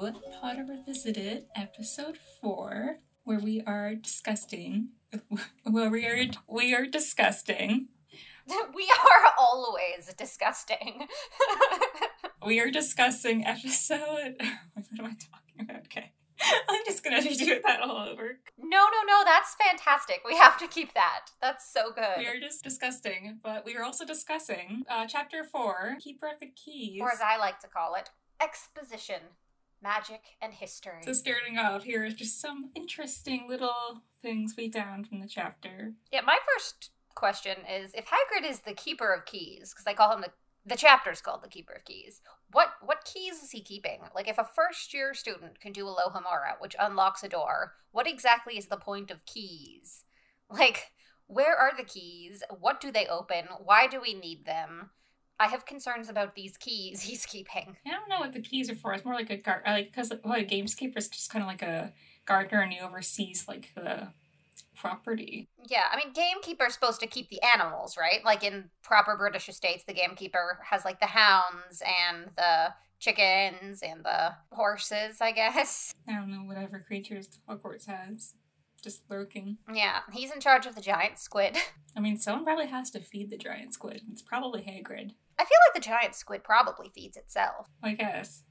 to Potter Revisited, episode 4, where we are disgusting. We are disgusting. We are always disgusting. We are discussing episode... What am I talking about? Okay. I'm just going to do that all over. No. That's fantastic. We have to keep that. That's so good. We are just disgusting, but we are also discussing Chapter 4, Keeper of the Keys. Or as I like to call it, Exposition, Magic, and History. So starting off, here is just some interesting little things we found from the chapter. Yeah, my first question is, if Hagrid is the Keeper of Keys, because I call him the chapter's called The Keeper of Keys, what keys is he keeping? Like, if a first-year student can do Alohomora, which unlocks a door, what exactly is the point of keys? Like, where are the keys? What do they open? Why do we need them? I have concerns about these keys he's keeping. I don't know what the keys are for. It's more like a guard, like, because a gamekeeper is just kind of like a gardener, and he oversees like the property. Yeah, I mean, gamekeeper is supposed to keep the animals, right? Like in proper British estates, the gamekeeper has like the hounds and the chickens and the horses, I guess. I don't know, whatever creatures Hogwarts has. Just lurking. Yeah, he's in charge of the giant squid. I mean, someone probably has to feed the giant squid. It's probably Hagrid. I feel like the giant squid probably feeds itself. I guess.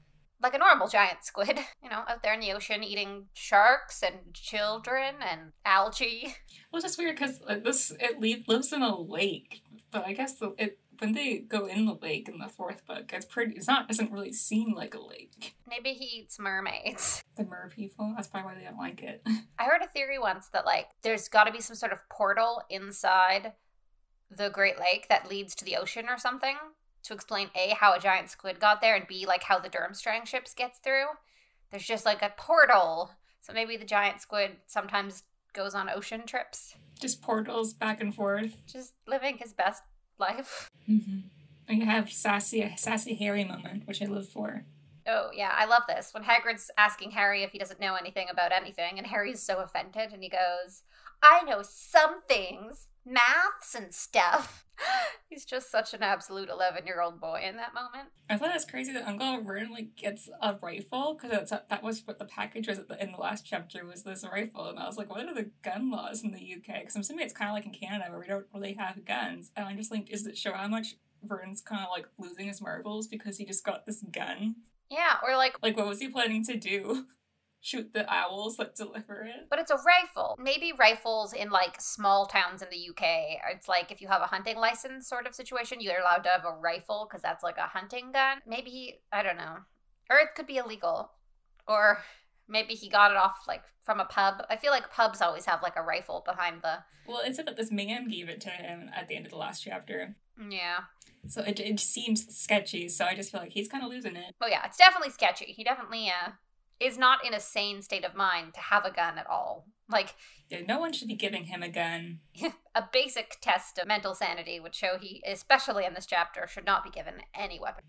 Like a normal giant squid, you know, out there in the ocean eating sharks and children and algae. Well, it's just weird because it lives in a lake, but I guess when they go in the lake in the fourth book, it doesn't really seem like a lake. Maybe he eats mermaids. The merpeople? That's probably why they don't like it. I heard a theory once that, like, there's got to be some sort of portal inside the Great Lake that leads to the ocean or something to explain, A, how a giant squid got there, and B, like, how the Durmstrang ships gets through. There's just, like, a portal. So maybe the giant squid sometimes goes on ocean trips. Just portals back and forth. Just living his best life. Mm-hmm. And you have sassy Harry moment, which I live for. Oh, yeah, I love this. When Hagrid's asking Harry if he doesn't know anything about anything, and Harry's so offended, and he goes, I know some things, maths and stuff. He's just such an absolute 11-year-old boy in that moment. I thought it was crazy that Uncle Vernon, like, gets a rifle, because that was what the package was in the last chapter, was this rifle. And I was like, what are the gun laws in the UK? Because I'm assuming it's kind of like in Canada, where we don't really have guns. And I'm just like, does it show how much Vernon's kind of, like, losing his marbles because he just got this gun? Yeah, or like, what was he planning to do? Shoot the owls that deliver it? But it's a rifle. Maybe rifles in, like, small towns in the UK, it's like if you have a hunting license sort of situation, you're allowed to have a rifle because that's like a hunting gun. Maybe, I don't know. Or it could be illegal. Or maybe he got it off, like, from a pub. I feel like pubs always have, like, a rifle behind the... Well, it said that this man gave it to him at the end of the last chapter. Yeah. So it seems sketchy, so I just feel like he's kind of losing it. Oh, yeah, it's definitely sketchy. He definitely, is not in a sane state of mind to have a gun at all. Like, yeah, no one should be giving him a gun. A basic test of mental sanity would show he, especially in this chapter, should not be given any weapon.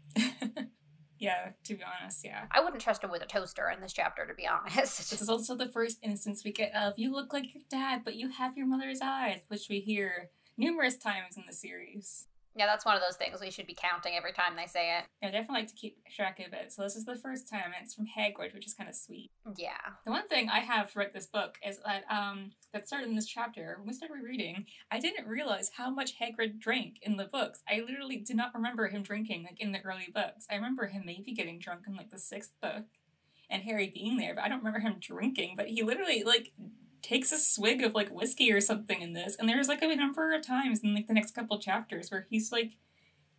Yeah, to be honest, yeah. I wouldn't trust him with a toaster in this chapter, to be honest. This is also the first instance we get of, you look like your dad, but you have your mother's eyes, which we hear numerous times in the series. Yeah, that's one of those things we should be counting every time they say it. I definitely like to keep track of it. So this is the first time, and it's from Hagrid, which is kind of sweet. Yeah. The one thing I have read this book is that started in this chapter, when we started rereading, I didn't realize how much Hagrid drank in the books. I literally did not remember him drinking, like, in the early books. I remember him maybe getting drunk in, like, the sixth book, and Harry being there, but I don't remember him drinking. But he literally, like, takes a swig of, like, whiskey or something in this, and there's, like, a number of times in, like, the next couple chapters where he's, like,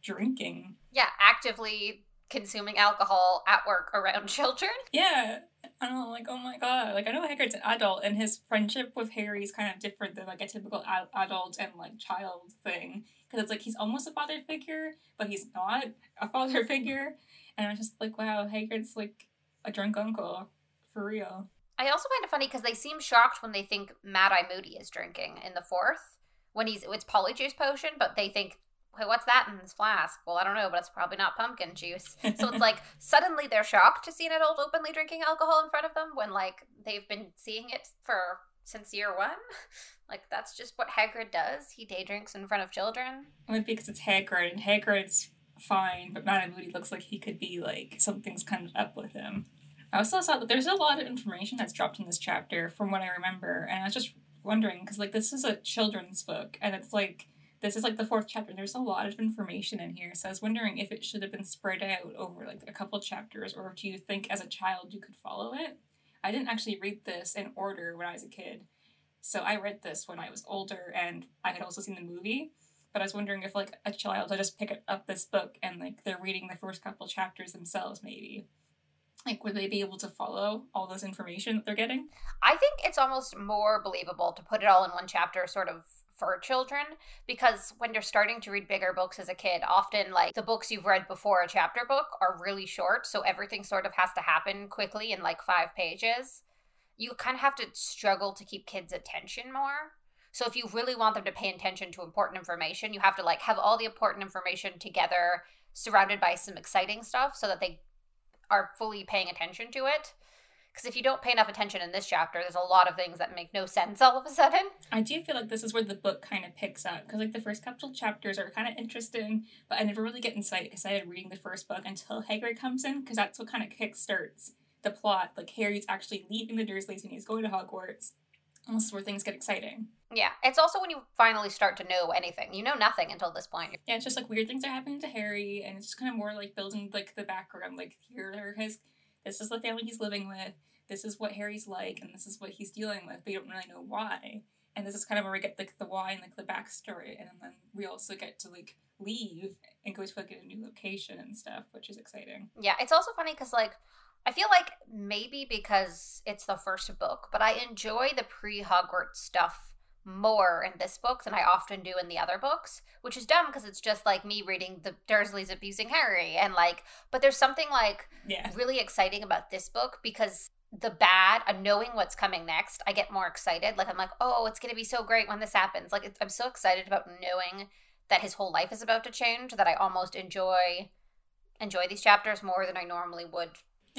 drinking. Yeah, actively consuming alcohol at work around children. Yeah, and I'm like, oh my god, like, I know Hagrid's an adult, and his friendship with Harry's kind of different than, like, a typical adult and, like, child thing, because it's like he's almost a father figure, but he's not a father figure, and I'm just like, wow, Hagrid's, like, a drunk uncle, for real. I also find it funny because they seem shocked when they think Mad-Eye Moody is drinking in the fourth. When it's polyjuice potion, but they think, hey, what's that in this flask? Well, I don't know, but it's probably not pumpkin juice. So it's like, suddenly they're shocked to see an adult openly drinking alcohol in front of them when, like, they've been seeing it since year one. Like, that's just what Hagrid does. He day drinks in front of children. It would be because it's Hagrid, and Hagrid's fine, but Mad-Eye Moody looks like he could be, like, something's kind of up with him. I also saw that there's a lot of information that's dropped in this chapter from what I remember, and I was just wondering, because, like, this is a children's book, and it's, like, this is, like, the fourth chapter, and there's a lot of information in here, so I was wondering if it should have been spread out over, like, a couple chapters, or do you think as a child you could follow it? I didn't actually read this in order when I was a kid, so I read this when I was older, and I had also seen the movie, but I was wondering if, like, a child would just pick up this book and, like, they're reading the first couple chapters themselves, maybe. Like, would they be able to follow all this information that they're getting? I think it's almost more believable to put it all in one chapter, sort of, for children, because when you're starting to read bigger books as a kid, often, like, the books you've read before a chapter book are really short, so everything sort of has to happen quickly in, like, 5 pages. You kind of have to struggle to keep kids' attention more. So if you really want them to pay attention to important information, you have to, like, have all the important information together, surrounded by some exciting stuff, so that they are fully paying attention to it. Because if you don't pay enough attention in this chapter, there's a lot of things that make no sense all of a sudden. I do feel like this is where the book kind of picks up, because, like, the first couple chapters are kind of interesting, but I never really get excited reading the first book until Hagrid comes in, because that's what kind of kickstarts the plot. Like, Harry's actually leaving the Dursleys and he's going to Hogwarts. And this is where things get exciting. Yeah, it's also when you finally start to know anything. You know nothing until this point. Yeah, it's just, like, weird things are happening to Harry, and it's just kind of more, like, building, like, the background. Like, here are his... This is the family he's living with, this is what Harry's like, and this is what he's dealing with, but you don't really know why. And this is kind of where we get, like, the why and, like, the backstory, and then we also get to, like, leave and go to, like, a new location and stuff, which is exciting. Yeah, it's also funny because, like, I feel like maybe because it's the first book, but I enjoy the pre-Hogwarts stuff more in this book than I often do in the other books, which is dumb because it's just, like, me reading the Dursleys abusing Harry and, like, but there's something, like, really exciting about this book because the bad, I'm knowing what's coming next, I get more excited. Like, I'm like, oh, it's going to be so great when this happens. Like, I'm so excited about knowing that his whole life is about to change that I almost enjoy these chapters more than I normally would.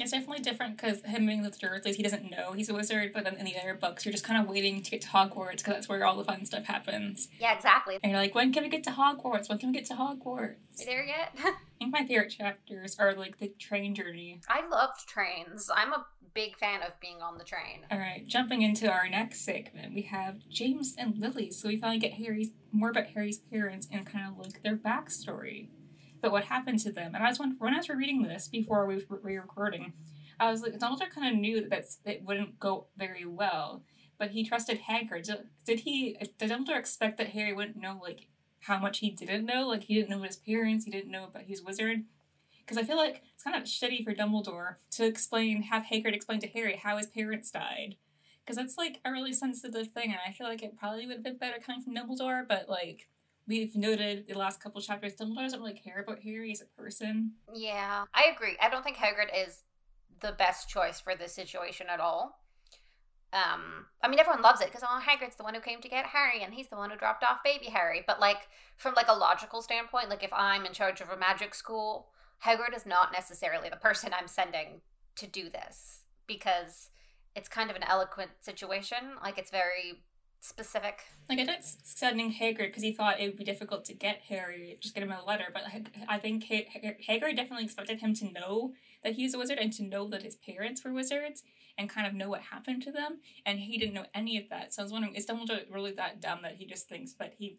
It's definitely different because him being the Dursleys, he doesn't know he's a wizard, but then in the other books, you're just kind of waiting to get to Hogwarts because that's where all the fun stuff happens. Yeah, exactly. And you're like, when can we get to Hogwarts? When can we get to Hogwarts? Are there yet? I think my favorite chapters are, like, the train journey. I loved trains. I'm a big fan of being on the train. All right, jumping into our next segment, we have James and Lily. So we finally get more about Harry's parents and kind of, like, their backstory. But what happened to them? And I was wondering, when I was reading this before we were re-recording, I was like, Dumbledore kind of knew that it wouldn't go very well, but he trusted Hagrid. So did Dumbledore expect that Harry wouldn't know, like, how much he didn't know? Like, he didn't know about his parents, he didn't know about his wizard? Because I feel like it's kind of shitty for Dumbledore to have Hagrid explain to Harry how his parents died. Because that's, like, a really sensitive thing, and I feel like it probably would have been better coming from Dumbledore, but, like... We've noted the last couple chapters, Dumbledore doesn't really care about Harry as a person. Yeah, I agree. I don't think Hagrid is the best choice for this situation at all. I mean, everyone loves it because, oh, Hagrid's the one who came to get Harry and he's the one who dropped off baby Harry. But, like, from, like, a logical standpoint, like, if I'm in charge of a magic school, Hagrid is not necessarily the person I'm sending to do this because it's kind of an eloquent situation. Like, it's very... specific. Like, I didn't sending Hagrid because he thought it would be difficult to get Harry, just get him a letter, but I think Hagrid definitely expected him to know that he's a wizard and to know that his parents were wizards and kind of know what happened to them, and he didn't know any of that. So I was wondering, is Dumbledore really that dumb that he just thinks that he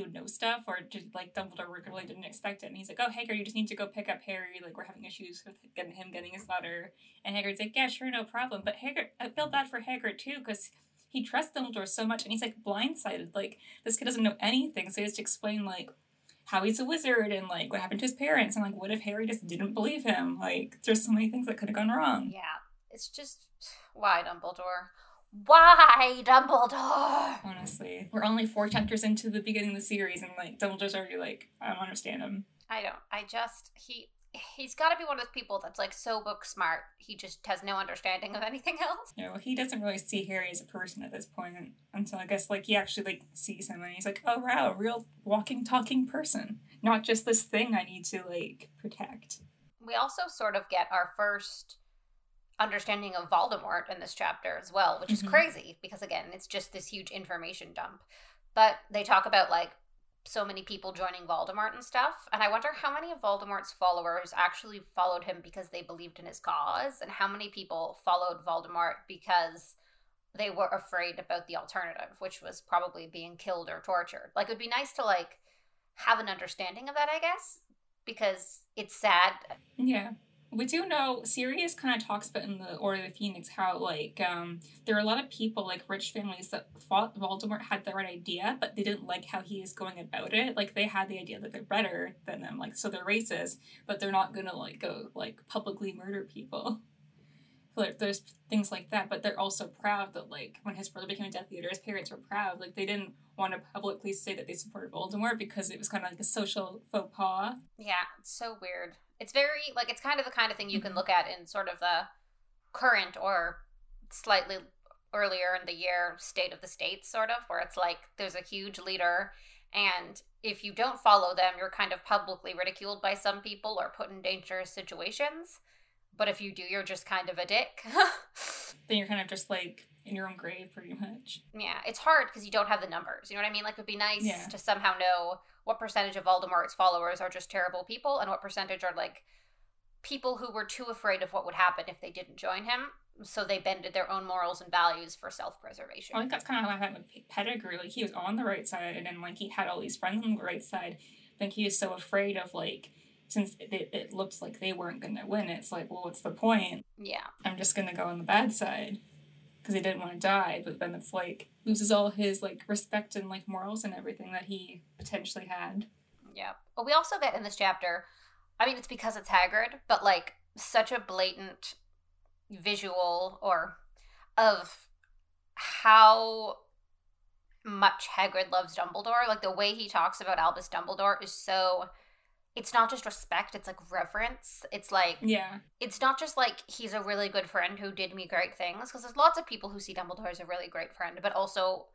would know stuff, or did, like, Dumbledore really didn't expect it, and he's like, oh, Hagrid, you just need to go pick up Harry, like, we're having issues with getting his letter, and Hagrid's like, yeah, sure, no problem. But Hagrid, I feel bad for Hagrid too, because he trusts Dumbledore so much, and he's, like, blindsided. Like, this kid doesn't know anything, so he has to explain, like, how he's a wizard and, like, what happened to his parents and, like, what if Harry just didn't believe him? Like, there's so many things that could have gone wrong. Yeah. It's just, why, Dumbledore? Why, Dumbledore? Honestly. We're only 4 chapters into the beginning of the series, and, like, Dumbledore's already, like, I don't understand him. I don't. I just, He's got to be one of those people that's, like, so book smart, he just has no understanding of anything else. No, he doesn't really see Harry as a person at this point until, I guess, like, he actually, like, sees him and he's like, oh, wow, a real walking, talking person. Not just this thing I need to, like, protect. We also sort of get our first understanding of Voldemort in this chapter as well, which is crazy because, again, it's just this huge information dump. But they talk about, like, so many people joining Voldemort and stuff. And I wonder how many of Voldemort's followers actually followed him because they believed in his cause, and how many people followed Voldemort because they were afraid about the alternative, which was probably being killed or tortured. Like, it would be nice to, like, have an understanding of that, I guess, because it's sad. Yeah. We do know Sirius kind of talks about in the Order of the Phoenix how, like, there are a lot of people, like, rich families that thought Voldemort had the right idea, but they didn't like how he was going about it. Like, they had the idea that they're better than them, like, so they're racist, but they're not gonna, like, go, like, publicly murder people. Like, there's things like that, but they're also proud that, like, when his brother became a Death Eater, his parents were proud. Like, they didn't want to publicly say that they supported Voldemort because it was kind of like a social faux pas. Yeah, it's so weird. It's very, like, it's kind of the kind of thing you can look at in sort of the current or slightly earlier in the year state of the state, sort of, where it's like there's a huge leader, and if you don't follow them, you're kind of publicly ridiculed by some people or put in dangerous situations. But if you do, you're just kind of a dick. Then you're kind of just, like, in your own grave, pretty much. Yeah, it's hard because you don't have the numbers. You know what I mean? Like, it would be nice to somehow know what percentage of Voldemort's followers are just terrible people and what percentage are, like, people who were too afraid of what would happen if they didn't join him, so they bended their own morals and values for self-preservation. I think that's kind of how I had with Pettigrew. Like, he was on the right side, and then, like, he had all these friends on the right side. I think he was so afraid of, like... Since it looks like they weren't going to win, it's like, well, what's the point? Yeah. I'm just going to go on the bad side. Because he didn't want to die, but then it's like, loses all his, like, respect and, like, morals and everything that he potentially had. Yeah. But we also get in this chapter, I mean, it's because it's Hagrid, but, like, such a blatant visual or of how much Hagrid loves Dumbledore. Like, the way he talks about Albus Dumbledore is so... It's not just respect, it's, like, reverence. It's, like... Yeah. It's not just, like, he's a really good friend who did me great things, because there's lots of people who see Dumbledore as a really great friend, but also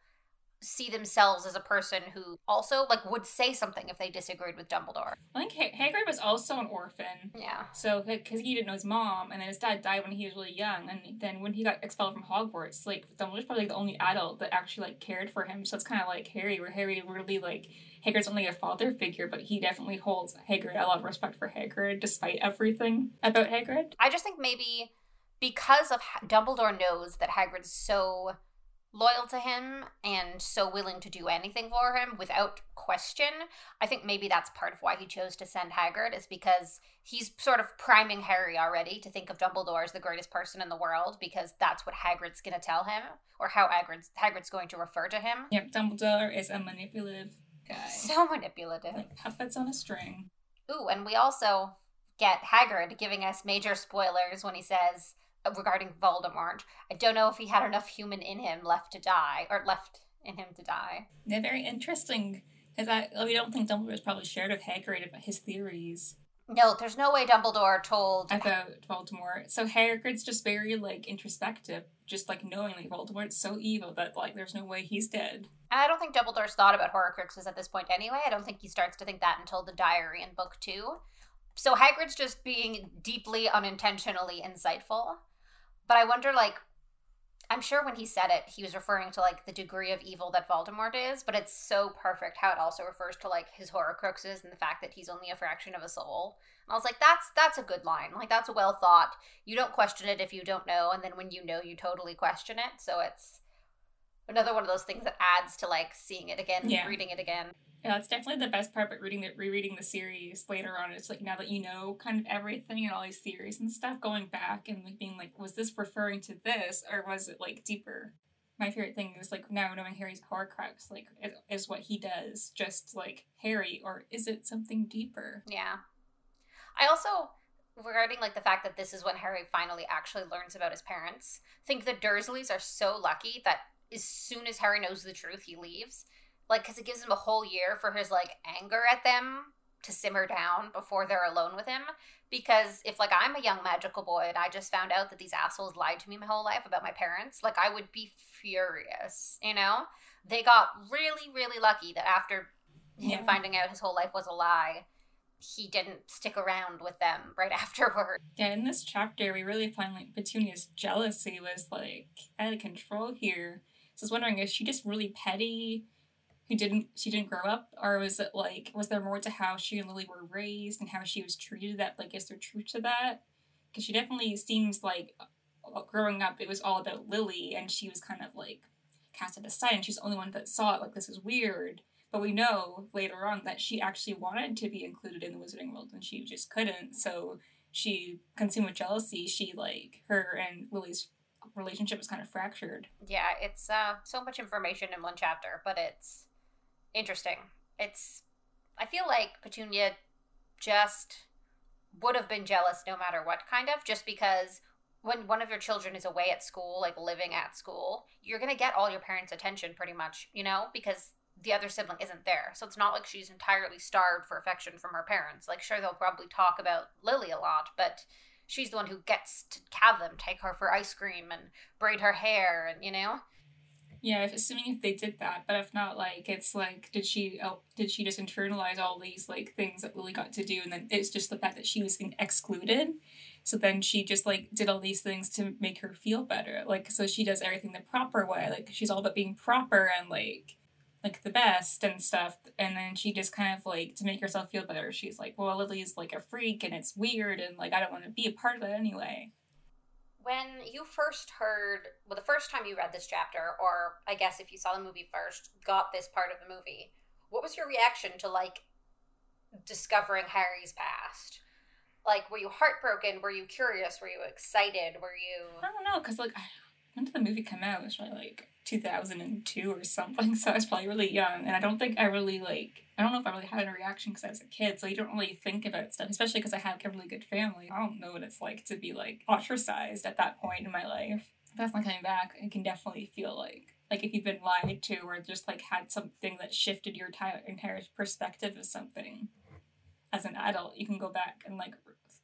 see themselves as a person who also, like, would say something if they disagreed with Dumbledore. I think Hagrid was also an orphan. Yeah. So, because he didn't know his mom, and then his dad died when he was really young, and then when he got expelled from Hogwarts, like, Dumbledore's probably the only adult that actually, like, cared for him, so it's kind of like Harry, where Harry really, like... Hagrid's only a father figure, but he definitely holds Hagrid, a lot of respect for Hagrid, despite everything about Hagrid. I just think maybe because of Dumbledore knows that Hagrid's so loyal to him and so willing to do anything for him without question, I think maybe that's part of why he chose to send Hagrid, is because he's sort of priming Harry already to think of Dumbledore as the greatest person in the world, because that's what Hagrid's going to tell him, or how Hagrid's going to refer to him. Yep, Dumbledore is a manipulative guy. So manipulative. Like puppets on a string. Ooh, and we also get Hagrid giving us major spoilers when he says, regarding Voldemort, I don't know if he had enough human in him left in him to die. Yeah, very interesting, because we don't think Dumbledore's probably shared with Hagrid about his theories. No, there's no way Dumbledore told... About Voldemort. So Hagrid's just very, like, introspective, just, like, knowing, like, Voldemort's so evil that, like, there's no way he's dead. And I don't think Dumbledore's thought about Horcruxes at this point anyway. I don't think he starts to think that until the diary in Book 2. So Hagrid's just being deeply, unintentionally insightful. But I wonder, like, I'm sure when he said it, he was referring to, like, the degree of evil that Voldemort is, but it's so perfect how it also refers to, like, his Horcruxes and the fact that he's only a fraction of a soul. And I was like, that's a good line. Like, that's well thought. You don't question it if you don't know, and then when you know, you totally question it. So it's another one of those things that adds to, like, seeing it again, reading it again. Yeah, that's definitely the best part, but rereading the series later on, it's like, now that you know kind of everything and all these theories and stuff, going back and like being like, was this referring to this, or was it, like, deeper? My favorite thing is, like, now knowing Harry's Horcrux, like, is what he does just like Harry, or is it something deeper? Yeah. I also, regarding, like, the fact that this is when Harry finally actually learns about his parents, think the Dursleys are so lucky that as soon as Harry knows the truth, he leaves. Like, because it gives him a whole year for his, like, anger at them to simmer down before they're alone with him. Because if, like, I'm a young magical boy and I just found out that these assholes lied to me my whole life about my parents, like, I would be furious, you know? They got really, really lucky that after him finding out his whole life was a lie, he didn't stick around with them right afterward. Yeah, in this chapter, we really find, like, Petunia's jealousy was, like, out of control here. So I was wondering, is she just really petty? who didn't grow up, or was it like, was there more to how she and Lily were raised and how she was treated? That, like, is there truth to that? Because she definitely seems like growing up it was all about Lily, and she was kind of like casted aside, and she's the only one that saw it, like, this is weird. But we know later on that she actually wanted to be included in the Wizarding World, and she just couldn't. So she, consumed with jealousy, she, like, her and Lily's relationship was kind of fractured. Yeah, it's so much information in one chapter, but it's interesting. I feel like Petunia just would have been jealous no matter what, kind of, just because when one of your children is away at school, like living at school, you're going to get all your parents' attention pretty much, you know, because the other sibling isn't there. So it's not like she's entirely starved for affection from her parents. Like, sure, they'll probably talk about Lily a lot, but she's the one who gets to have them take her for ice cream and braid her hair and, you know? Yeah, assuming if they did that, but if not, like, it's like, did she just internalize all these, like, things that Lily got to do, and then it's just the fact that she was excluded, so then she just, like, did all these things to make her feel better, like, so she does everything the proper way, like, she's all about being proper and, like, the best and stuff, and then she just kind of, like, to make herself feel better, she's like, well, Lily's, like, a freak, and it's weird, and, like, I don't want to be a part of that anyway. When you first heard, well, the first time you read this chapter, or I guess if you saw the movie first, got this part of the movie, what was your reaction to, like, discovering Harry's past? Like, were you heartbroken? Were you curious? Were you excited? Were you... I don't know, because, like, when did the movie come out? It was probably, like, 2002 or something, so I was probably really young, and I don't think I really, like, I don't know if I really had a reaction because I was a kid, so you don't really think about stuff, especially because I had a really good family. I don't know what it's like to be, like, ostracized at that point in my life. If that's not coming back, I can definitely feel like if you've been lied to or just, like, had something that shifted your entire perspective of something. As an adult, you can go back and, like,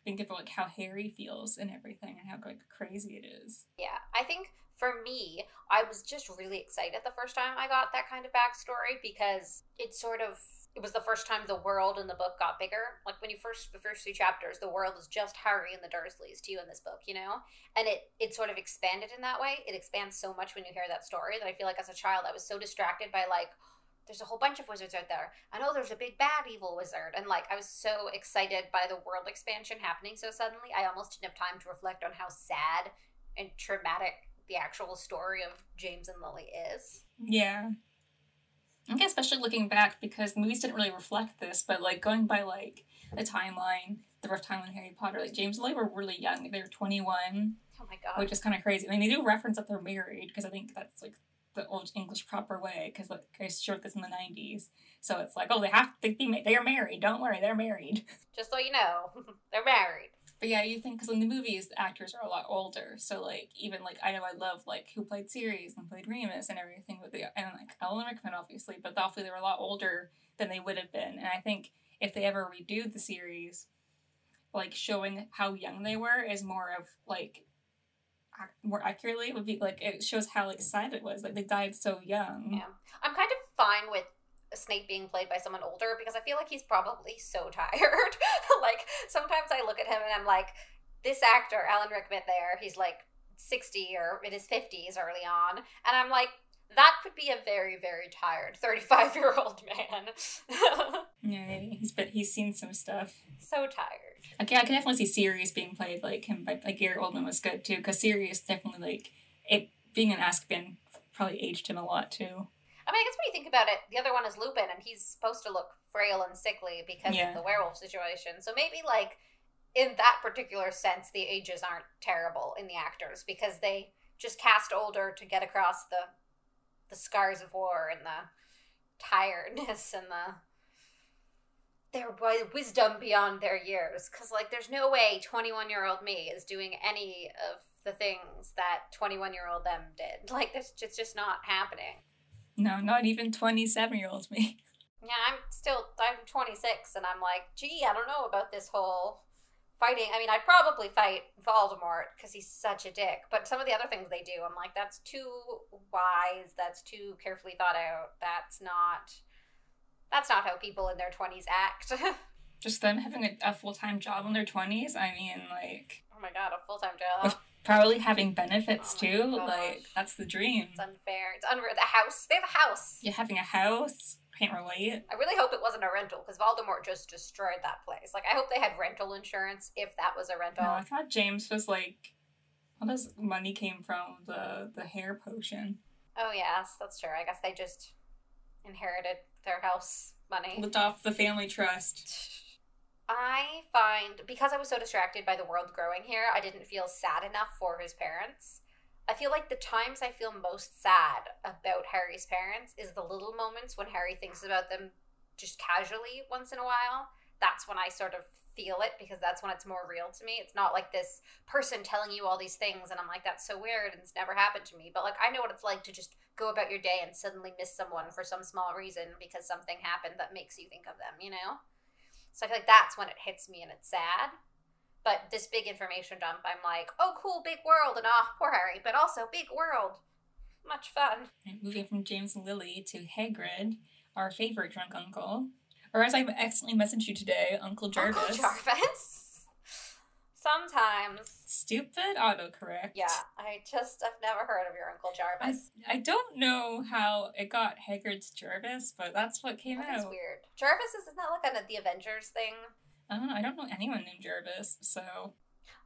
think about, like, how Harry feels and everything and how, like, crazy it is. Yeah, I think for me, I was just really excited the first time I got that kind of backstory because it was the first time the world in the book got bigger. Like, when you the first two chapters, the world is just Harry and the Dursleys to you in this book, you know? And it sort of expanded in that way. It expands so much when you hear that story that I feel like as a child I was so distracted by, like, there's a whole bunch of wizards out there. I know there's a big bad evil wizard. And, like, I was so excited by the world expansion happening so suddenly, I almost didn't have time to reflect on how sad and traumatic the actual story of James and Lily is. Yeah. I guess especially looking back, because the movies didn't really reflect this, but, like, going by, like, the timeline, the rough timeline of Harry Potter, like, James and Lily were really young. Like, they were 21. Oh, my God. Which is kind of crazy. I mean, they do reference that they're married, because I think that's, like, the old English proper way, because, like, I showed this in the 90s, so it's like, oh, they're married, don't worry, they're married, just so you know. They're married. But yeah, you think, because in the movies the actors are a lot older, so, like, even, like, I know I love, like, who played Sirius and played Remus and everything with the, and, like, Alan Rickman obviously, but awfully they were a lot older than they would have been, and I think if they ever redo the series, like, showing how young they were is more of, like, more accurately, it would be, like, it shows how, like, sad it was. Like, they died so young. Yeah. I'm kind of fine with Snape being played by someone older because I feel like he's probably so tired. Like, sometimes I look at him and I'm like, this actor, Alan Rickman there, he's, like, 60 or in his 50s early on. And I'm like, that could be a very, very tired 35-year-old man. Yeah, maybe. He's seen some stuff. So tired. Okay, I can definitely see Sirius being played like him, but, like, Gary Oldman was good too, because Sirius definitely, like, it being an Azkaban probably aged him a lot too. I mean, I guess when you think about it, the other one is Lupin, and he's supposed to look frail and sickly because of the werewolf situation. So maybe, like, in that particular sense, the ages aren't terrible in the actors because they just cast older to get across the scars of war and the tiredness and their wisdom beyond their years. Because, like, there's no way 21-year-old me is doing any of the things that 21-year-old them did. Like, it's just not happening. No, not even 27-year-old me. Yeah, I'm 26, and I'm like, gee, I don't know about this whole fighting. I mean, I'd probably fight Voldemort because he's such a dick, but some of the other things they do, I'm like, that's too wise, that's too carefully thought out, that's not how people in their 20s act. Just them having a full-time job in their 20s, I mean, like... Oh my God, a full-time job. probably having benefits too. Like, that's the dream. It's unfair. It's unreal. The house. They have a house. You're having a house. Can't relate. I really hope it wasn't a rental, because Voldemort just destroyed that place. Like, I hope they had rental insurance if that was a rental. No, I thought James was like, all this money came from the hair potion. Oh, yes, that's true. I guess they just inherited their house money. Lived off the family trust. I find, because I was so distracted by the world growing here, I didn't feel sad enough for his parents. I feel like the times I feel most sad about Harry's parents is the little moments when Harry thinks about them just casually once in a while. That's when I sort of feel it, because that's when it's more real to me. It's not like this person telling you all these things and I'm like, that's so weird and it's never happened to me. But like, I know what it's like to just go about your day and suddenly miss someone for some small reason because something happened that makes you think of them, you know? So I feel like that's when it hits me and it's sad. But this big information dump, I'm like, oh, cool, big world, and ah, oh, poor Harry, but also big world. Much fun. And moving from James and Lily to Hagrid, our favorite drunk uncle. Or as I accidentally messaged you today, Uncle Jarvis. Uncle Jarvis? Sometimes. Stupid autocorrect. Yeah, I've never heard of your Uncle Jarvis. I don't know how it got Hagrid to Jarvis, but that's what came out. That's weird. Jarvis, isn't that like on the Avengers thing? I don't know. I don't know anyone named Jarvis, so.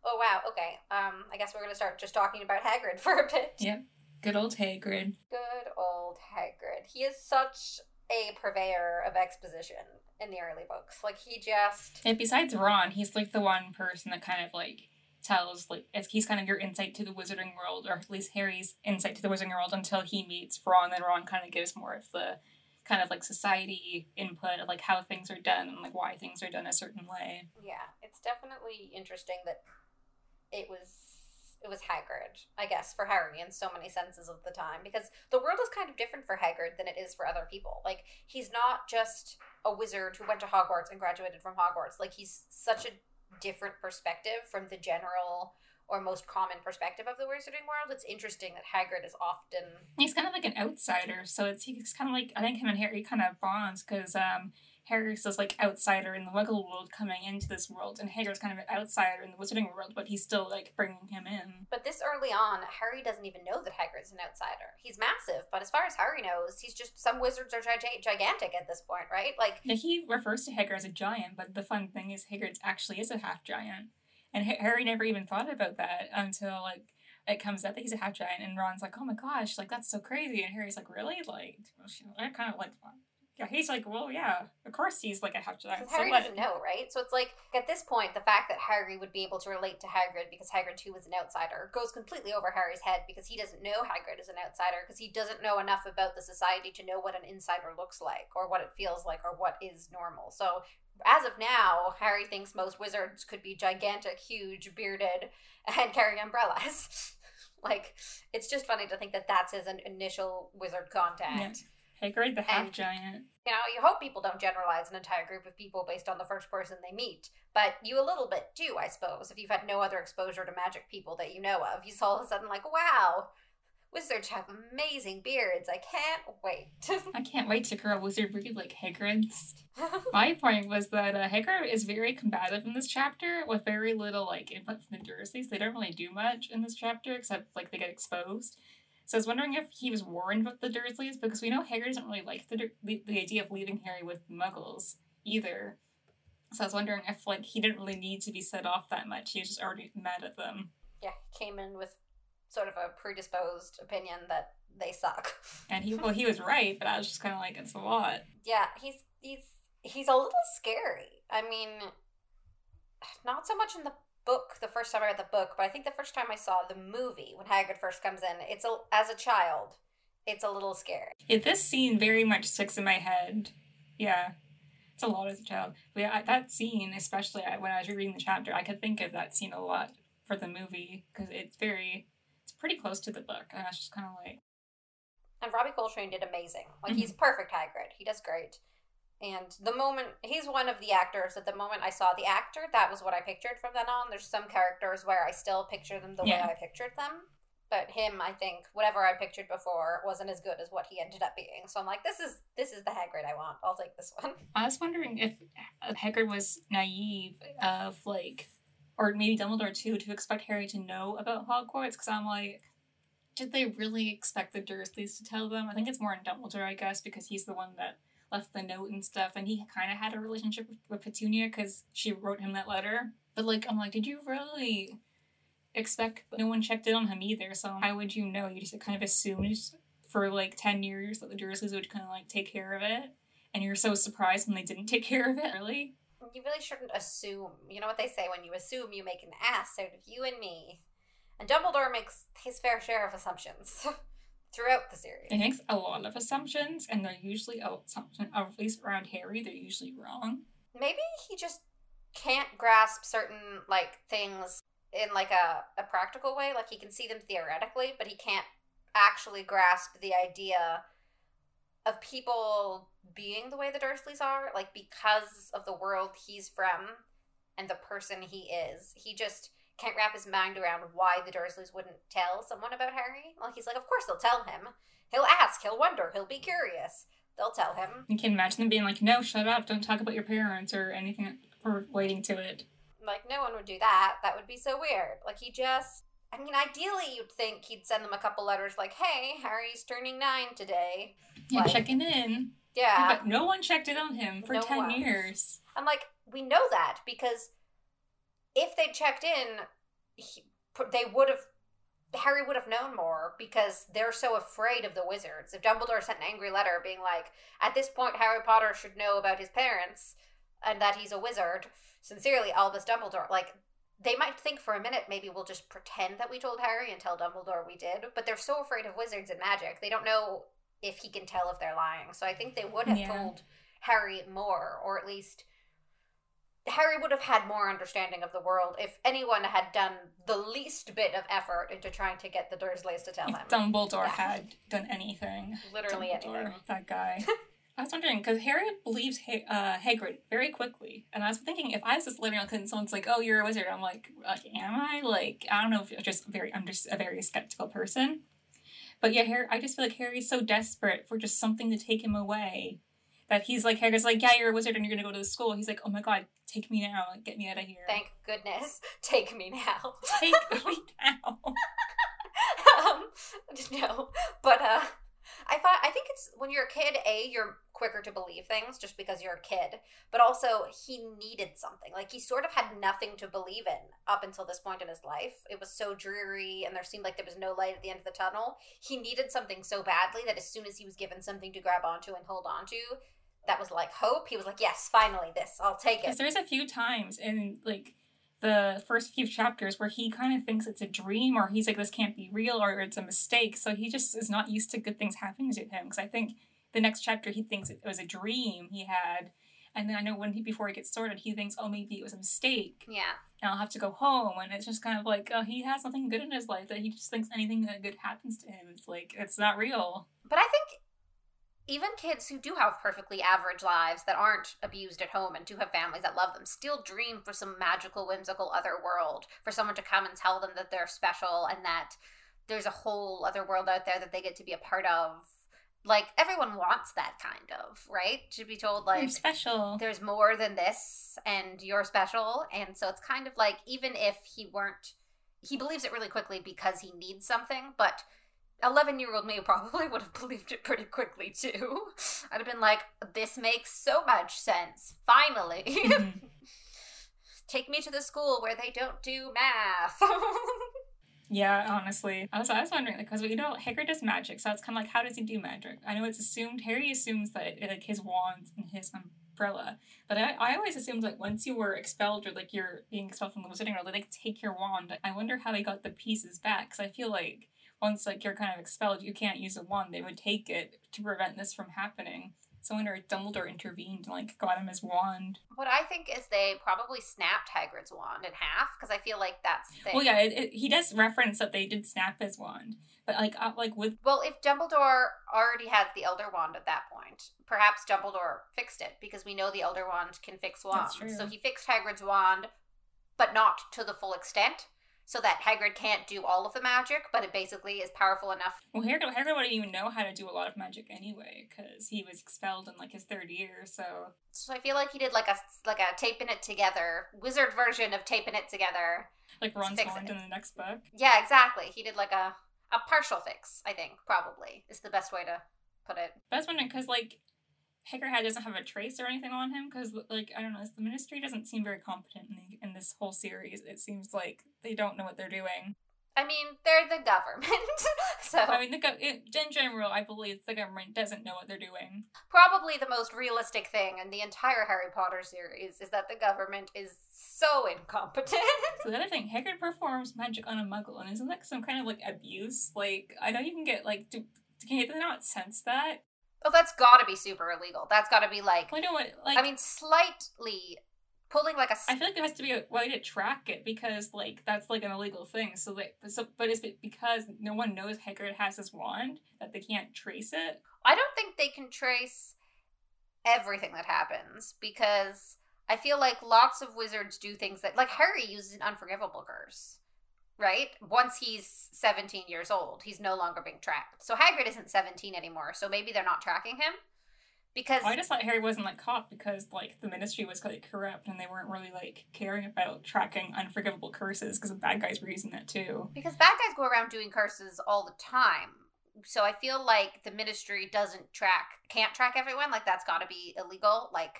Oh, wow. Okay. I guess we're going to start just talking about Hagrid for a bit. Yep. Good old Hagrid. Good old Hagrid. He is such a purveyor of exposition in the early books. Like, he just. And besides Ron, he's like the one person that kind of like tells, like, he's kind of your insight to the wizarding world, or at least Harry's insight to the wizarding world until he meets Ron. Then Ron kind of gives more of the kind of like society input of like how things are done and like why things are done a certain way. Yeah, it's definitely interesting that it was Hagrid, I guess, for Harry in so many senses of the time, because the world is kind of different for Hagrid than it is for other people. Like, he's not just a wizard who went to Hogwarts and graduated from Hogwarts. Like, he's such a different perspective from the general or most common perspective of the wizarding world. It's interesting that Hagrid is often. He's kind of like an outsider, so he's kind of like, I think him and Harry kind of bonds, because Hagrid's this like outsider in the Muggle world coming into this world, and Hagrid's kind of an outsider in the wizarding world, but he's still like bringing him in. But this early on, Harry doesn't even know that Hagrid's an outsider. He's massive, but as far as Harry knows, he's just, some wizards are gigantic at this point, right? Like, now, he refers to Hagrid as a giant, but the fun thing is Hagrid actually is a half giant. And Harry never even thought about that until, like, it comes out that he's a half giant, and Ron's like, oh my gosh, like, that's so crazy. And Harry's like, really? Like, I kind of like, yeah, he's like, well, yeah, of course he's like a half giant. So Harry doesn't know, right? So it's like, at this point, the fact that Harry would be able to relate to Hagrid because Hagrid too was an outsider goes completely over Harry's head, because he doesn't know Hagrid is an outsider, because he doesn't know enough about the society to know what an insider looks like, or what it feels like, or what is normal. So as of now, Harry thinks most wizards could be gigantic, huge, bearded, and carry umbrellas. Like, it's just funny to think that that's his initial wizard contact. Yeah. Hagrid the half-giant. You know, you hope people don't generalize an entire group of people based on the first person they meet, but you a little bit do, I suppose, if you've had no other exposure to magic people that you know of. You all of a sudden like, wow, wizards have amazing beards. I can't wait. I can't wait to grow a wizard beard like Hagrid's. My point was that Hagrid is very combative in this chapter with very little like input from the Dursleys. They don't really do much in this chapter except like they get exposed. So I was wondering if he was warned with the Dursleys, because we know Hagrid doesn't really like the idea of leaving Harry with Muggles either. So I was wondering if like he didn't really need to be set off that much. He was just already mad at them. Yeah, he came in with sort of a predisposed opinion that they suck. And he was right, but I was just kind of like, it's a lot. Yeah, he's a little scary. I mean, not so much in the book, the first time I read the book, but I think the first time I saw the movie, when Hagrid first comes in, as a child, it's a little scary. Yeah, this scene very much sticks in my head. Yeah, it's a lot as a child. But yeah, that scene, especially when I was rereading the chapter, I could think of that scene a lot for the movie, because it's very, pretty close to the book, and I was just kind of like. And Robbie Coltrane did amazing. Like, he's perfect Hagrid. He does great. And the moment, he's one of the actors, at the moment I saw the actor, that was what I pictured from then on. There's some characters where I still picture them the way I pictured them. But him, I think, whatever I pictured before wasn't as good as what he ended up being. So I'm like, this is the Hagrid I want. I'll take this one. I was wondering if Hagrid was naive of, like, or maybe Dumbledore too, to expect Harry to know about Hogwarts, because I'm like, did they really expect the Dursleys to tell them? I think it's more in Dumbledore, I guess, because he's the one that left the note and stuff, and he kind of had a relationship with Petunia because she wrote him that letter. But like, I'm like, did you really expect? No one checked in on him either, so how would you know? You just kind of assumed for like 10 years that the Dursleys would kind of like take care of it, and you're so surprised when they didn't take care of it, really? You really shouldn't assume. You know what they say, when you assume you make an ass out of you and me. And Dumbledore makes his fair share of assumptions throughout the series. He makes a lot of assumptions, and they're usually, at least around Harry, they're usually wrong. Maybe he just can't grasp certain, like, things in, like, a practical way. Like, he can see them theoretically, but he can't actually grasp the idea of people being the way the Dursleys are, like, because of the world he's from and the person he is. He just can't wrap his mind around why the Dursleys wouldn't tell someone about Harry. Well, he's like, of course they'll tell him. He'll ask, he'll wonder, he'll be curious. They'll tell him. You can imagine them being like, no, shut up, don't talk about your parents or anything relating to it. Like, no one would do that. That would be so weird. Like, he just, I mean, ideally you'd think he'd send them a couple letters like, hey, Harry's turning 9 today. Yeah, like, checking in. Yeah. But no one checked in on him for 10 years. I'm like, we know that because if they checked in, they would have, Harry would have known more because they're so afraid of the wizards. If Dumbledore sent an angry letter being like, at this point, Harry Potter should know about his parents and that he's a wizard, sincerely, Albus Dumbledore, like, they might think for a minute, maybe we'll just pretend that we told Harry and tell Dumbledore we did, but they're so afraid of wizards and magic. They don't know if he can tell if they're lying. So I think they would have told Harry more, or at least Harry would have had more understanding of the world if anyone had done the least bit of effort into trying to get the Dursleys to tell him. Dumbledore had done anything. Literally anything. That guy. I was wondering, because Harry believes Hagrid very quickly, and I was thinking, if I was just living out and someone's like, oh, you're a wizard, I'm like, am I? Like, I don't know if you're just a very skeptical person. But yeah, Harry, I just feel like Harry's so desperate for just something to take him away that he's like, Hagrid's like, yeah, you're a wizard and you're going to go to the school. He's like, oh my god, take me now, get me out of here. Thank goodness, take me now. Take me now. No, but I think it's when you're a kid, you're quicker to believe things just because you're a kid, but also he needed something. Like, he sort of had nothing to believe in up until this point in his life. It was so dreary and there seemed like there was no light at the end of the tunnel. He needed something so badly that as soon as he was given something to grab onto and hold onto, that was like hope. He was like, yes, finally this, I'll take it. Because there's a few times in like the first few chapters where he kind of thinks it's a dream, or he's like, this can't be real, or it's a mistake. So he just is not used to good things happening to him. Because I think the next chapter he thinks it was a dream he had. And then I know before he gets sorted, he thinks, oh, maybe it was a mistake. Yeah. And I'll have to go home. And it's just kind of like, oh, he has nothing good in his life, that he just thinks anything that good happens to him. It's like, it's not real. But I think even kids who do have perfectly average lives that aren't abused at home and do have families that love them still dream for some magical, whimsical other world, for someone to come and tell them that they're special and that there's a whole other world out there that they get to be a part of. Like, everyone wants that kind of, right? To be told, like, I'm special. There's more than this and you're special. And so it's kind of like, even if he believes it really quickly because he needs something, but 11-year-old me probably would have believed it pretty quickly too. I'd have been like, this makes so much sense. Finally. Mm-hmm. Take me to the school where they don't do math. Yeah, honestly. I was wondering, because, like, Hagrid does magic, so it's kind of like, how does he do magic? I know it's assumed, Harry assumes that, like, his wand and his umbrella, but I always assumed, like, once you were expelled or, like, you're being expelled from the wizarding world, they, like, take your wand. I wonder how they got the pieces back, because I feel like once, like, you're kind of expelled, you can't use a wand. They would take it to prevent this from happening. So I wonder if Dumbledore intervened and, like, got him his wand. What I think is they probably snapped Hagrid's wand in half, because I feel like that's the thing. Well, yeah, he does reference that they did snap his wand. But, like with... Well, if Dumbledore already had the Elder Wand at that point, perhaps Dumbledore fixed it, because we know the Elder Wand can fix wands. That's true. So he fixed Hagrid's wand, but not to the full extent. so that Hagrid can't do all of the magic, but it basically is powerful enough. Well, Hagrid wouldn't even know how to do a lot of magic anyway, because he was expelled in, like, his third year, so... So I feel like he did, like a taping-it-together, wizard version of taping-it-together. Like Ron Swanton in the next book? Yeah, exactly. He did, like, a partial fix, I think, probably, is the best way to put it. But I was wondering, because, like, Hagrid doesn't have a trace or anything on him, because, like, I don't know, the Ministry doesn't seem very competent in this whole series. It seems like they don't know what they're doing. I mean, they're the government, so... I mean, in general, I believe the government doesn't know what they're doing. Probably the most realistic thing in the entire Harry Potter series is that the government is so incompetent. So the other thing, Hagrid performs magic on a muggle, and isn't that some kind of, like, abuse? Like, I don't even get, like, can they not sense that? Oh, that's gotta be super illegal. That's gotta be, like... Well, no, like... I mean, slightly... Pulling like a... I feel like there has to be a way to track it because, like, that's, like, an illegal thing. So, like, but it's because no one knows Hagrid has his wand that they can't trace it. I don't think they can trace everything that happens because I feel like lots of wizards do things that... Like, Harry uses an Unforgivable Curse, right? Once he's 17 years old, he's no longer being tracked. So Hagrid isn't 17 anymore, so maybe they're not tracking him. Because I just thought Harry wasn't, like, caught because, like, the Ministry was, like, corrupt and they weren't really, like, caring about tracking Unforgivable Curses because the bad guys were using that too. Because bad guys go around doing curses all the time. So I feel like the Ministry can't track everyone. Like, that's got to be illegal. Like,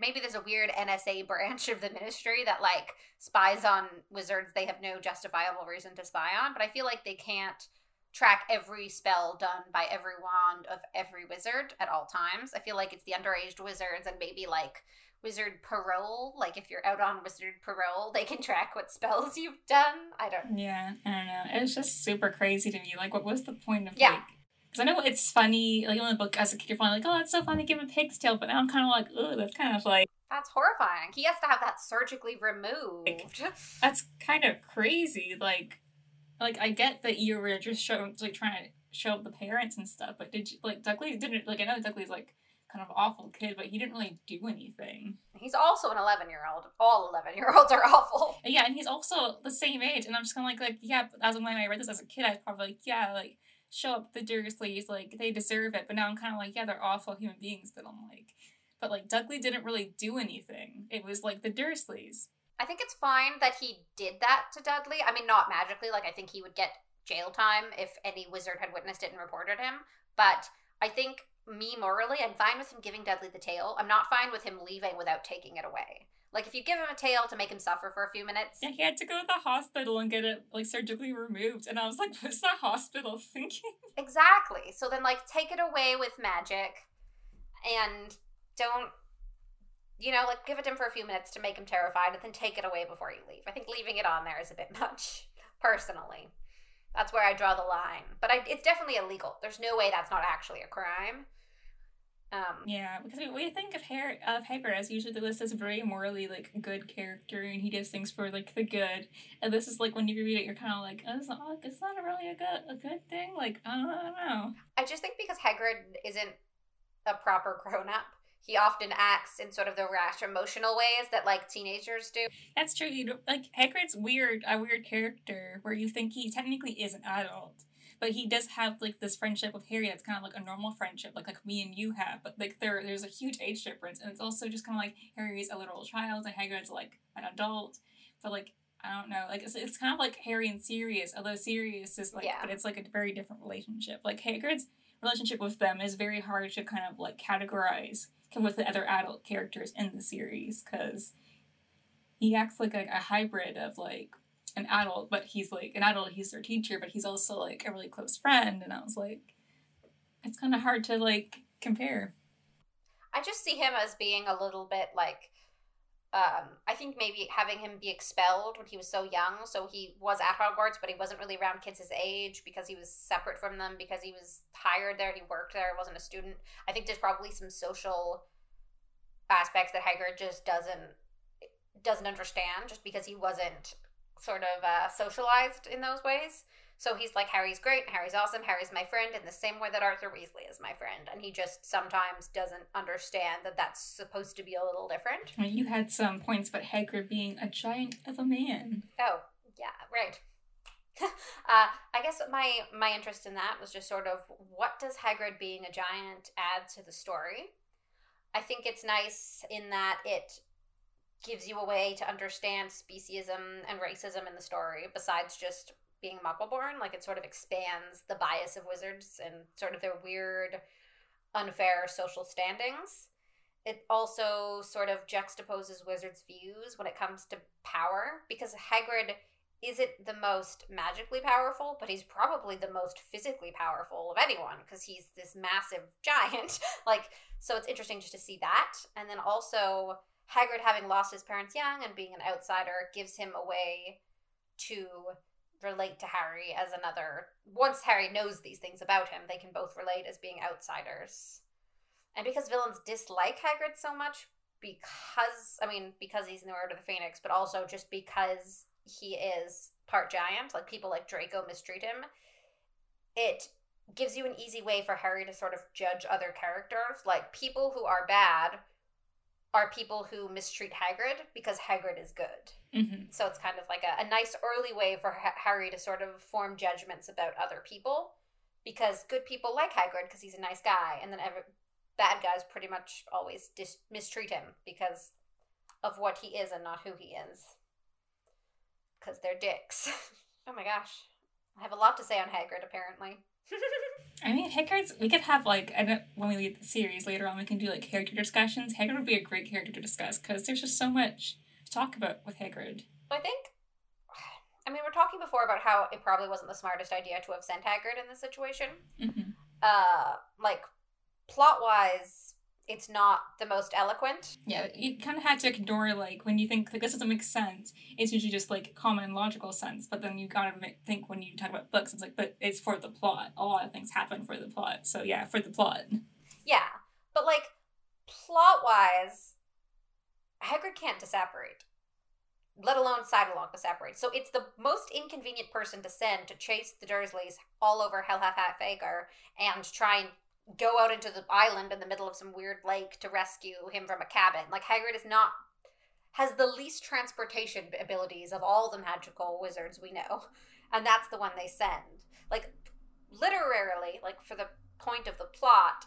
maybe there's a weird NSA branch of the Ministry that, like, spies on wizards they have no justifiable reason to spy on. But I feel like they can't track every spell done by every wand of every wizard at all times. I feel like it's the underage wizards and maybe, like, wizard parole. Like, if you're out on wizard parole, they can track what spells you've done. Yeah, I don't know. It was just super crazy to me. Like, what was the point of, like... Because I know it's funny, like, in the book, as a kid, you're finally like, oh, that's so fun to give a pig's tail, but now I'm kind of like, ooh, that's kind of, like... That's horrifying. He has to have that surgically removed. Like, that's kind of crazy, Like, I get that you were just trying to show up the parents and stuff, but did you, like, Dudley didn't, like, I know Dudley's, like, kind of awful kid, but he didn't really do anything. He's also an 11-year-old. All 11-year-olds are awful. Yeah, and he's also the same age, and I'm just kind of like, yeah, but as when I read this as a kid, I was probably like, yeah, like, show up the Dursleys, like, they deserve it, but now I'm kind of like, yeah, they're awful human beings, but I'm like, but, like, Dudley didn't really do anything. It was, like, the Dursleys. I think it's fine that he did that to Dudley. I mean, not magically. Like, I think he would get jail time if any wizard had witnessed it and reported him. But I think, me morally, I'm fine with him giving Dudley the tail. I'm not fine with him leaving without taking it away. Like, if you give him a tail to make him suffer for a few minutes... Yeah, he had to go to the hospital and get it, like, surgically removed. And I was like, what's the hospital thinking? Exactly. So then, like, take it away with magic and don't... You know, like, give it to him for a few minutes to make him terrified and then take it away before you leave. I think leaving it on there is a bit much, personally. That's where I draw the line. But it's definitely illegal. There's no way that's not actually a crime. Yeah, because we think of Hagrid as usually this is very morally, like, good character and he does things for, like, the good. And this is, like, when you read it, you're kind of like, oh, it's not really a good thing? Like, I don't know. I just think because Hagrid isn't a proper grown-up, he often acts in sort of the rash, emotional ways that, like, teenagers do. That's true. Like, Hagrid's a weird character where you think he technically is an adult, but he does have, like, this friendship with Harry that's kind of like a normal friendship, like me and you have, but, like, there's a huge age difference, and it's also just kind of like Harry's a literal child and Hagrid's, like, an adult, but, like, I don't know. Like, it's kind of like Harry and Sirius, although Sirius is, like, but it's, like, a very different relationship. Like, Hagrid's relationship with them is very hard to kind of, like, categorize with the other adult characters in the series because he acts like a hybrid of, like, an adult, but he's, like, an adult, he's their teacher, but he's also, like, a really close friend, and I was like, it's kind of hard to, like, compare. I just see him as being a little bit, like, I think maybe having him be expelled when he was so young, so he was at Hogwarts, but he wasn't really around kids his age because he was separate from them, because he was hired there, he worked there, wasn't a student. I think there's probably some social aspects that Hagrid just doesn't understand, just because he wasn't sort of socialized in those ways. So he's like, Harry's great, Harry's awesome, Harry's my friend, in the same way that Arthur Weasley is my friend. And he just sometimes doesn't understand that that's supposed to be a little different. Well, you had some points about Hagrid being a giant of a man. Oh, yeah, right. I guess my interest in that was just sort of, what does Hagrid being a giant add to the story? I think it's nice in that it gives you a way to understand speciesism and racism in the story, besides just being Muggle-born. Like, it sort of expands the bias of wizards and sort of their weird, unfair social standings. It also sort of juxtaposes wizards' views when it comes to power, because Hagrid isn't the most magically powerful, but he's probably the most physically powerful of anyone, because he's this massive giant. Like, so it's interesting just to see that. And then also, Hagrid having lost his parents young and being an outsider gives him a way to relate to Harry as another. Once Harry knows these things about him, they can both relate as being outsiders. And because villains dislike Hagrid so much, because he's in the Order of the Phoenix, but also just because he is part giant, like people like Draco mistreat him, it gives you an easy way for Harry to sort of judge other characters. Like, people who are bad are people who mistreat Hagrid because Hagrid is good. Mm-hmm. So it's kind of like a nice early way for Harry to sort of form judgments about other people, because good people like Hagrid because he's a nice guy, and then bad guys pretty much always mistreat him because of what he is and not who he is, because they're dicks. Oh my gosh. I have a lot to say on Hagrid, apparently. I mean, we could have, like, when we lead the series later on, we can do, like, character discussions. Hagrid would be a great character to discuss, because there's just so much to talk about with Hagrid. We're talking before about how it probably wasn't the smartest idea to have sent Hagrid in this situation. Mm-hmm. Plot-wise, it's not the most eloquent. Yeah, you kind of had to ignore, like, when you think, like, this doesn't make sense, it's usually just, like, common logical sense, but then you gotta think when you talk about books, it's like, but it's for the plot. A lot of things happen for the plot, so yeah, for the plot. Yeah, but, like, plot-wise, Hagrid can't disapparate, let alone side-along disapparate, so it's the most inconvenient person to send to chase the Dursleys all over Hell-Half-Half-Acre and try and go out into the island in the middle of some weird lake to rescue him from a cabin. Like, Hagrid has the least transportation abilities of all the magical wizards we know, and that's the one they send. Like, literally, like, for the point of the plot,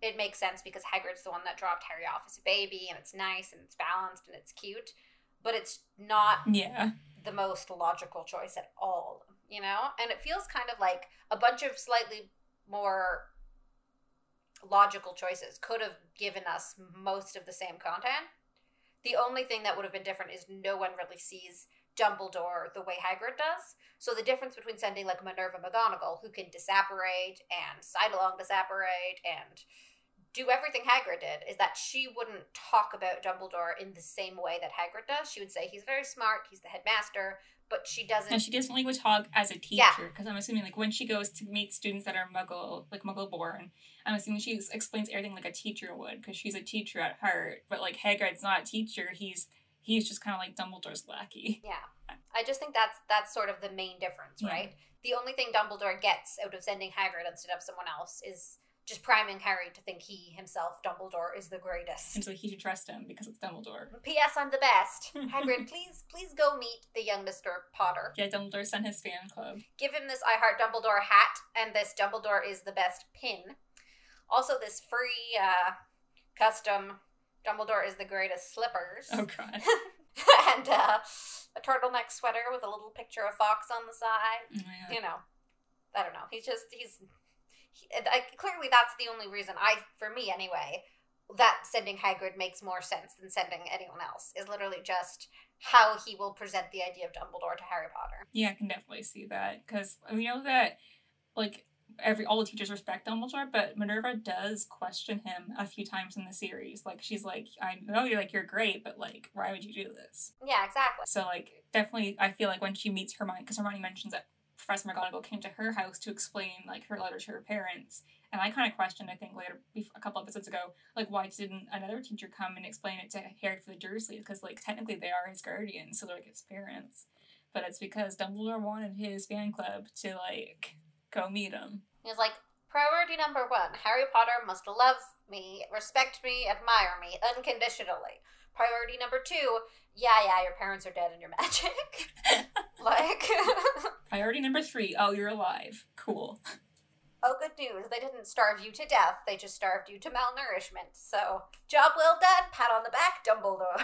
it makes sense because Hagrid's the one that dropped Harry off as a baby, and it's nice, and it's balanced, and it's cute, but it's not the most logical choice at all, you know? And it feels kind of like a bunch of slightly more logical choices could have given us most of the same content. The only thing that would have been different is no one really sees Dumbledore the way Hagrid does. So the difference between sending, like, Minerva McGonagall, who can disapparate and side-along disapparate and do everything Hagrid did, is that she wouldn't talk about Dumbledore in the same way that Hagrid does. She would say, he's very smart, he's the headmaster, but she doesn't... And she doesn't language hog as a teacher, because I'm assuming, like, when she goes to meet students that are Muggle-born, I'm assuming she explains everything like a teacher would, because she's a teacher at heart, but, like, Hagrid's not a teacher, he's just kind of like Dumbledore's lackey. Yeah. I just think that's sort of the main difference, right? Yeah. The only thing Dumbledore gets out of sending Hagrid instead of someone else is just priming Harry to think he himself, Dumbledore, is the greatest. And so he should trust him because it's Dumbledore. P.S. I'm the best. Hagrid, please go meet the young Mr. Potter. Yeah, Dumbledore sent his fan club. Give him this I Heart Dumbledore hat and this Dumbledore is the best pin. Also this free custom Dumbledore is the greatest slippers. Oh god. And a turtleneck sweater with a little picture of Fox on the side. Yeah. You know, I don't know. Clearly that's the only reason, for me anyway, that sending Hagrid makes more sense than sending anyone else, is literally just how he will present the idea of Dumbledore to Harry Potter. Yeah, I can definitely see that, because we know that, like, all the teachers respect Dumbledore, but Minerva does question him a few times in the series. Like, she's like, I know you're, like, you're great, but, like, why would you do this? Yeah, exactly. So, like, definitely, I feel like when she meets Hermione, because Hermione mentions that Professor McGonagall came to her house to explain, like, her letter to her parents, and I kind of questioned, I think, later, a couple episodes ago, like, why didn't another teacher come and explain it to Harry for the Dursleys, because, like, technically they are his guardians, so they're, like, his parents. but it's because Dumbledore wanted his fan club to, like, go meet him. He was like, priority number one, Harry Potter must love me, respect me, admire me, unconditionally. Priority number two, yeah, your parents are dead and you're magic. Like. Priority number three, oh, you're alive. Cool. Oh, good news. They didn't starve you to death. They just starved you to malnourishment. So, job well done. Pat on the back, Dumbledore.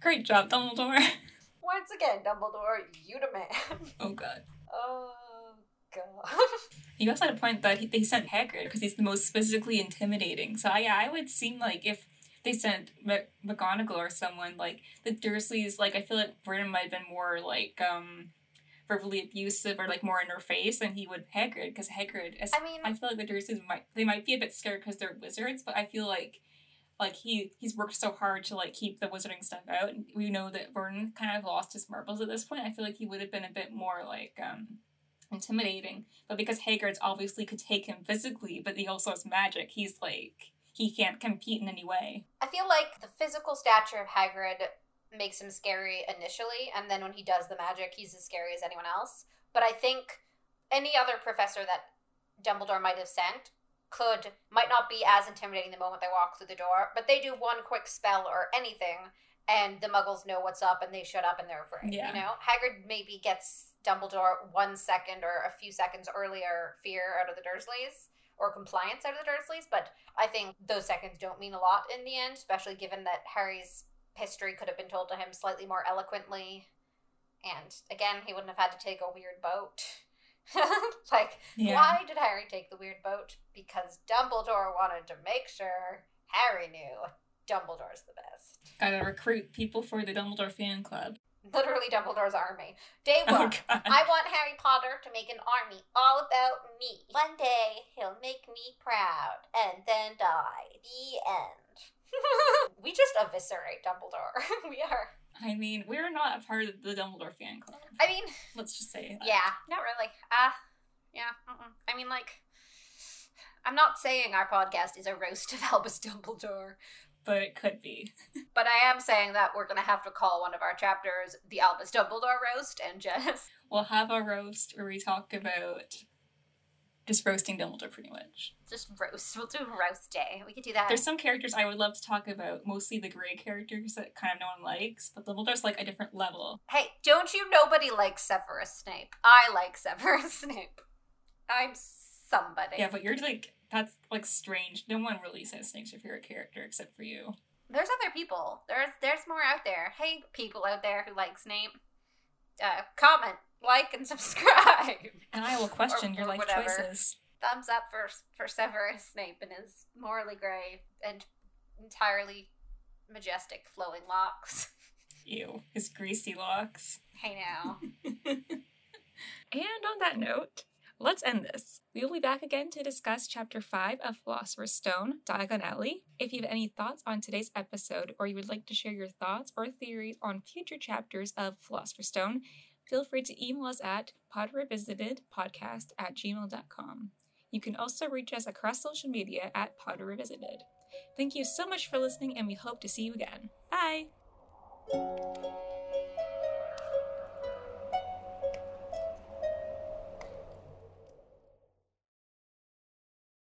Great job, Dumbledore. Once again, Dumbledore, you the man. Oh, God. Oh, God. You also had a point that they sent Hagrid because he's the most physically intimidating. So, yeah, I would seem like if they sent McGonagall or someone, like, the Dursleys, like, I feel like Vernon might have been more, like, verbally abusive or like more in her face than he would Hagrid, because Hagrid is, I mean, I feel like the Dursleys might be a bit scared because they're wizards, but I feel like he's worked so hard to like keep the wizarding stuff out. And we know that Vernon kind of lost his marbles at this point. I feel like he would have been a bit more like intimidating, but because Hagrid obviously could take him physically, but he also has magic, he's like he can't compete in any way. I feel like the physical stature of Hagrid makes him scary initially, and then when he does the magic, he's as scary as anyone else. But I think any other professor that Dumbledore might have sent might not be as intimidating the moment they walk through the door, but they do one quick spell or anything, and the Muggles know what's up, and they shut up, and they're afraid, yeah. You know? Hagrid maybe gets Dumbledore 1 second or a few seconds earlier fear out of the Dursleys, or compliance out of the Dursleys, but I think those seconds don't mean a lot in the end, especially given that Harry's history could have been told to him slightly more eloquently, and again, he wouldn't have had to take a weird boat. Like, yeah. Why did Harry take the weird boat? Because Dumbledore wanted to make sure Harry knew Dumbledore's the best. Gotta recruit people for the Dumbledore fan club. Literally Dumbledore's army. Day one, oh, I want Harry Potter to make an army all about me. One day, he'll make me proud, and then die. The end. We just eviscerate Dumbledore. We are. I mean, we're not a part of the Dumbledore fan club. I mean, let's just say that. Yeah, not really. Yeah. Mm-mm. I mean, like, I'm not saying our podcast is a roast of Albus Dumbledore, but it could be. But I am saying that we're gonna have to call one of our chapters the Albus Dumbledore roast, and just we'll have a roast where we talk about just roasting Dumbledore, pretty much. Just roast. We'll do roast day. We could do that. There's some characters I would love to talk about, mostly the gray characters that kind of no one likes, but Dumbledore's like a different level. Hey, don't you? Nobody likes Severus Snape. I like Severus Snape. I'm somebody. Yeah, but you're like, that's like strange. No one really says Snape's your favorite character except for you. There's other people. There's more out there. Hey, people out there who like Snape, comment. Like and subscribe. And I will question your life choices. Thumbs up for Severus Snape and his morally gray and entirely majestic flowing locks. Ew, his greasy locks. I know. And on that note, let's end this. We will be back again to discuss Chapter 5 of Philosopher's Stone, Diagon Alley. If you have any thoughts on today's episode, or you would like to share your thoughts or theories on future chapters of Philosopher's Stone, feel free to email us at podrevisitedpodcast@gmail.com. You can also reach us across social media at podrevisited. Thank you so much for listening, and we hope to see you again. Bye!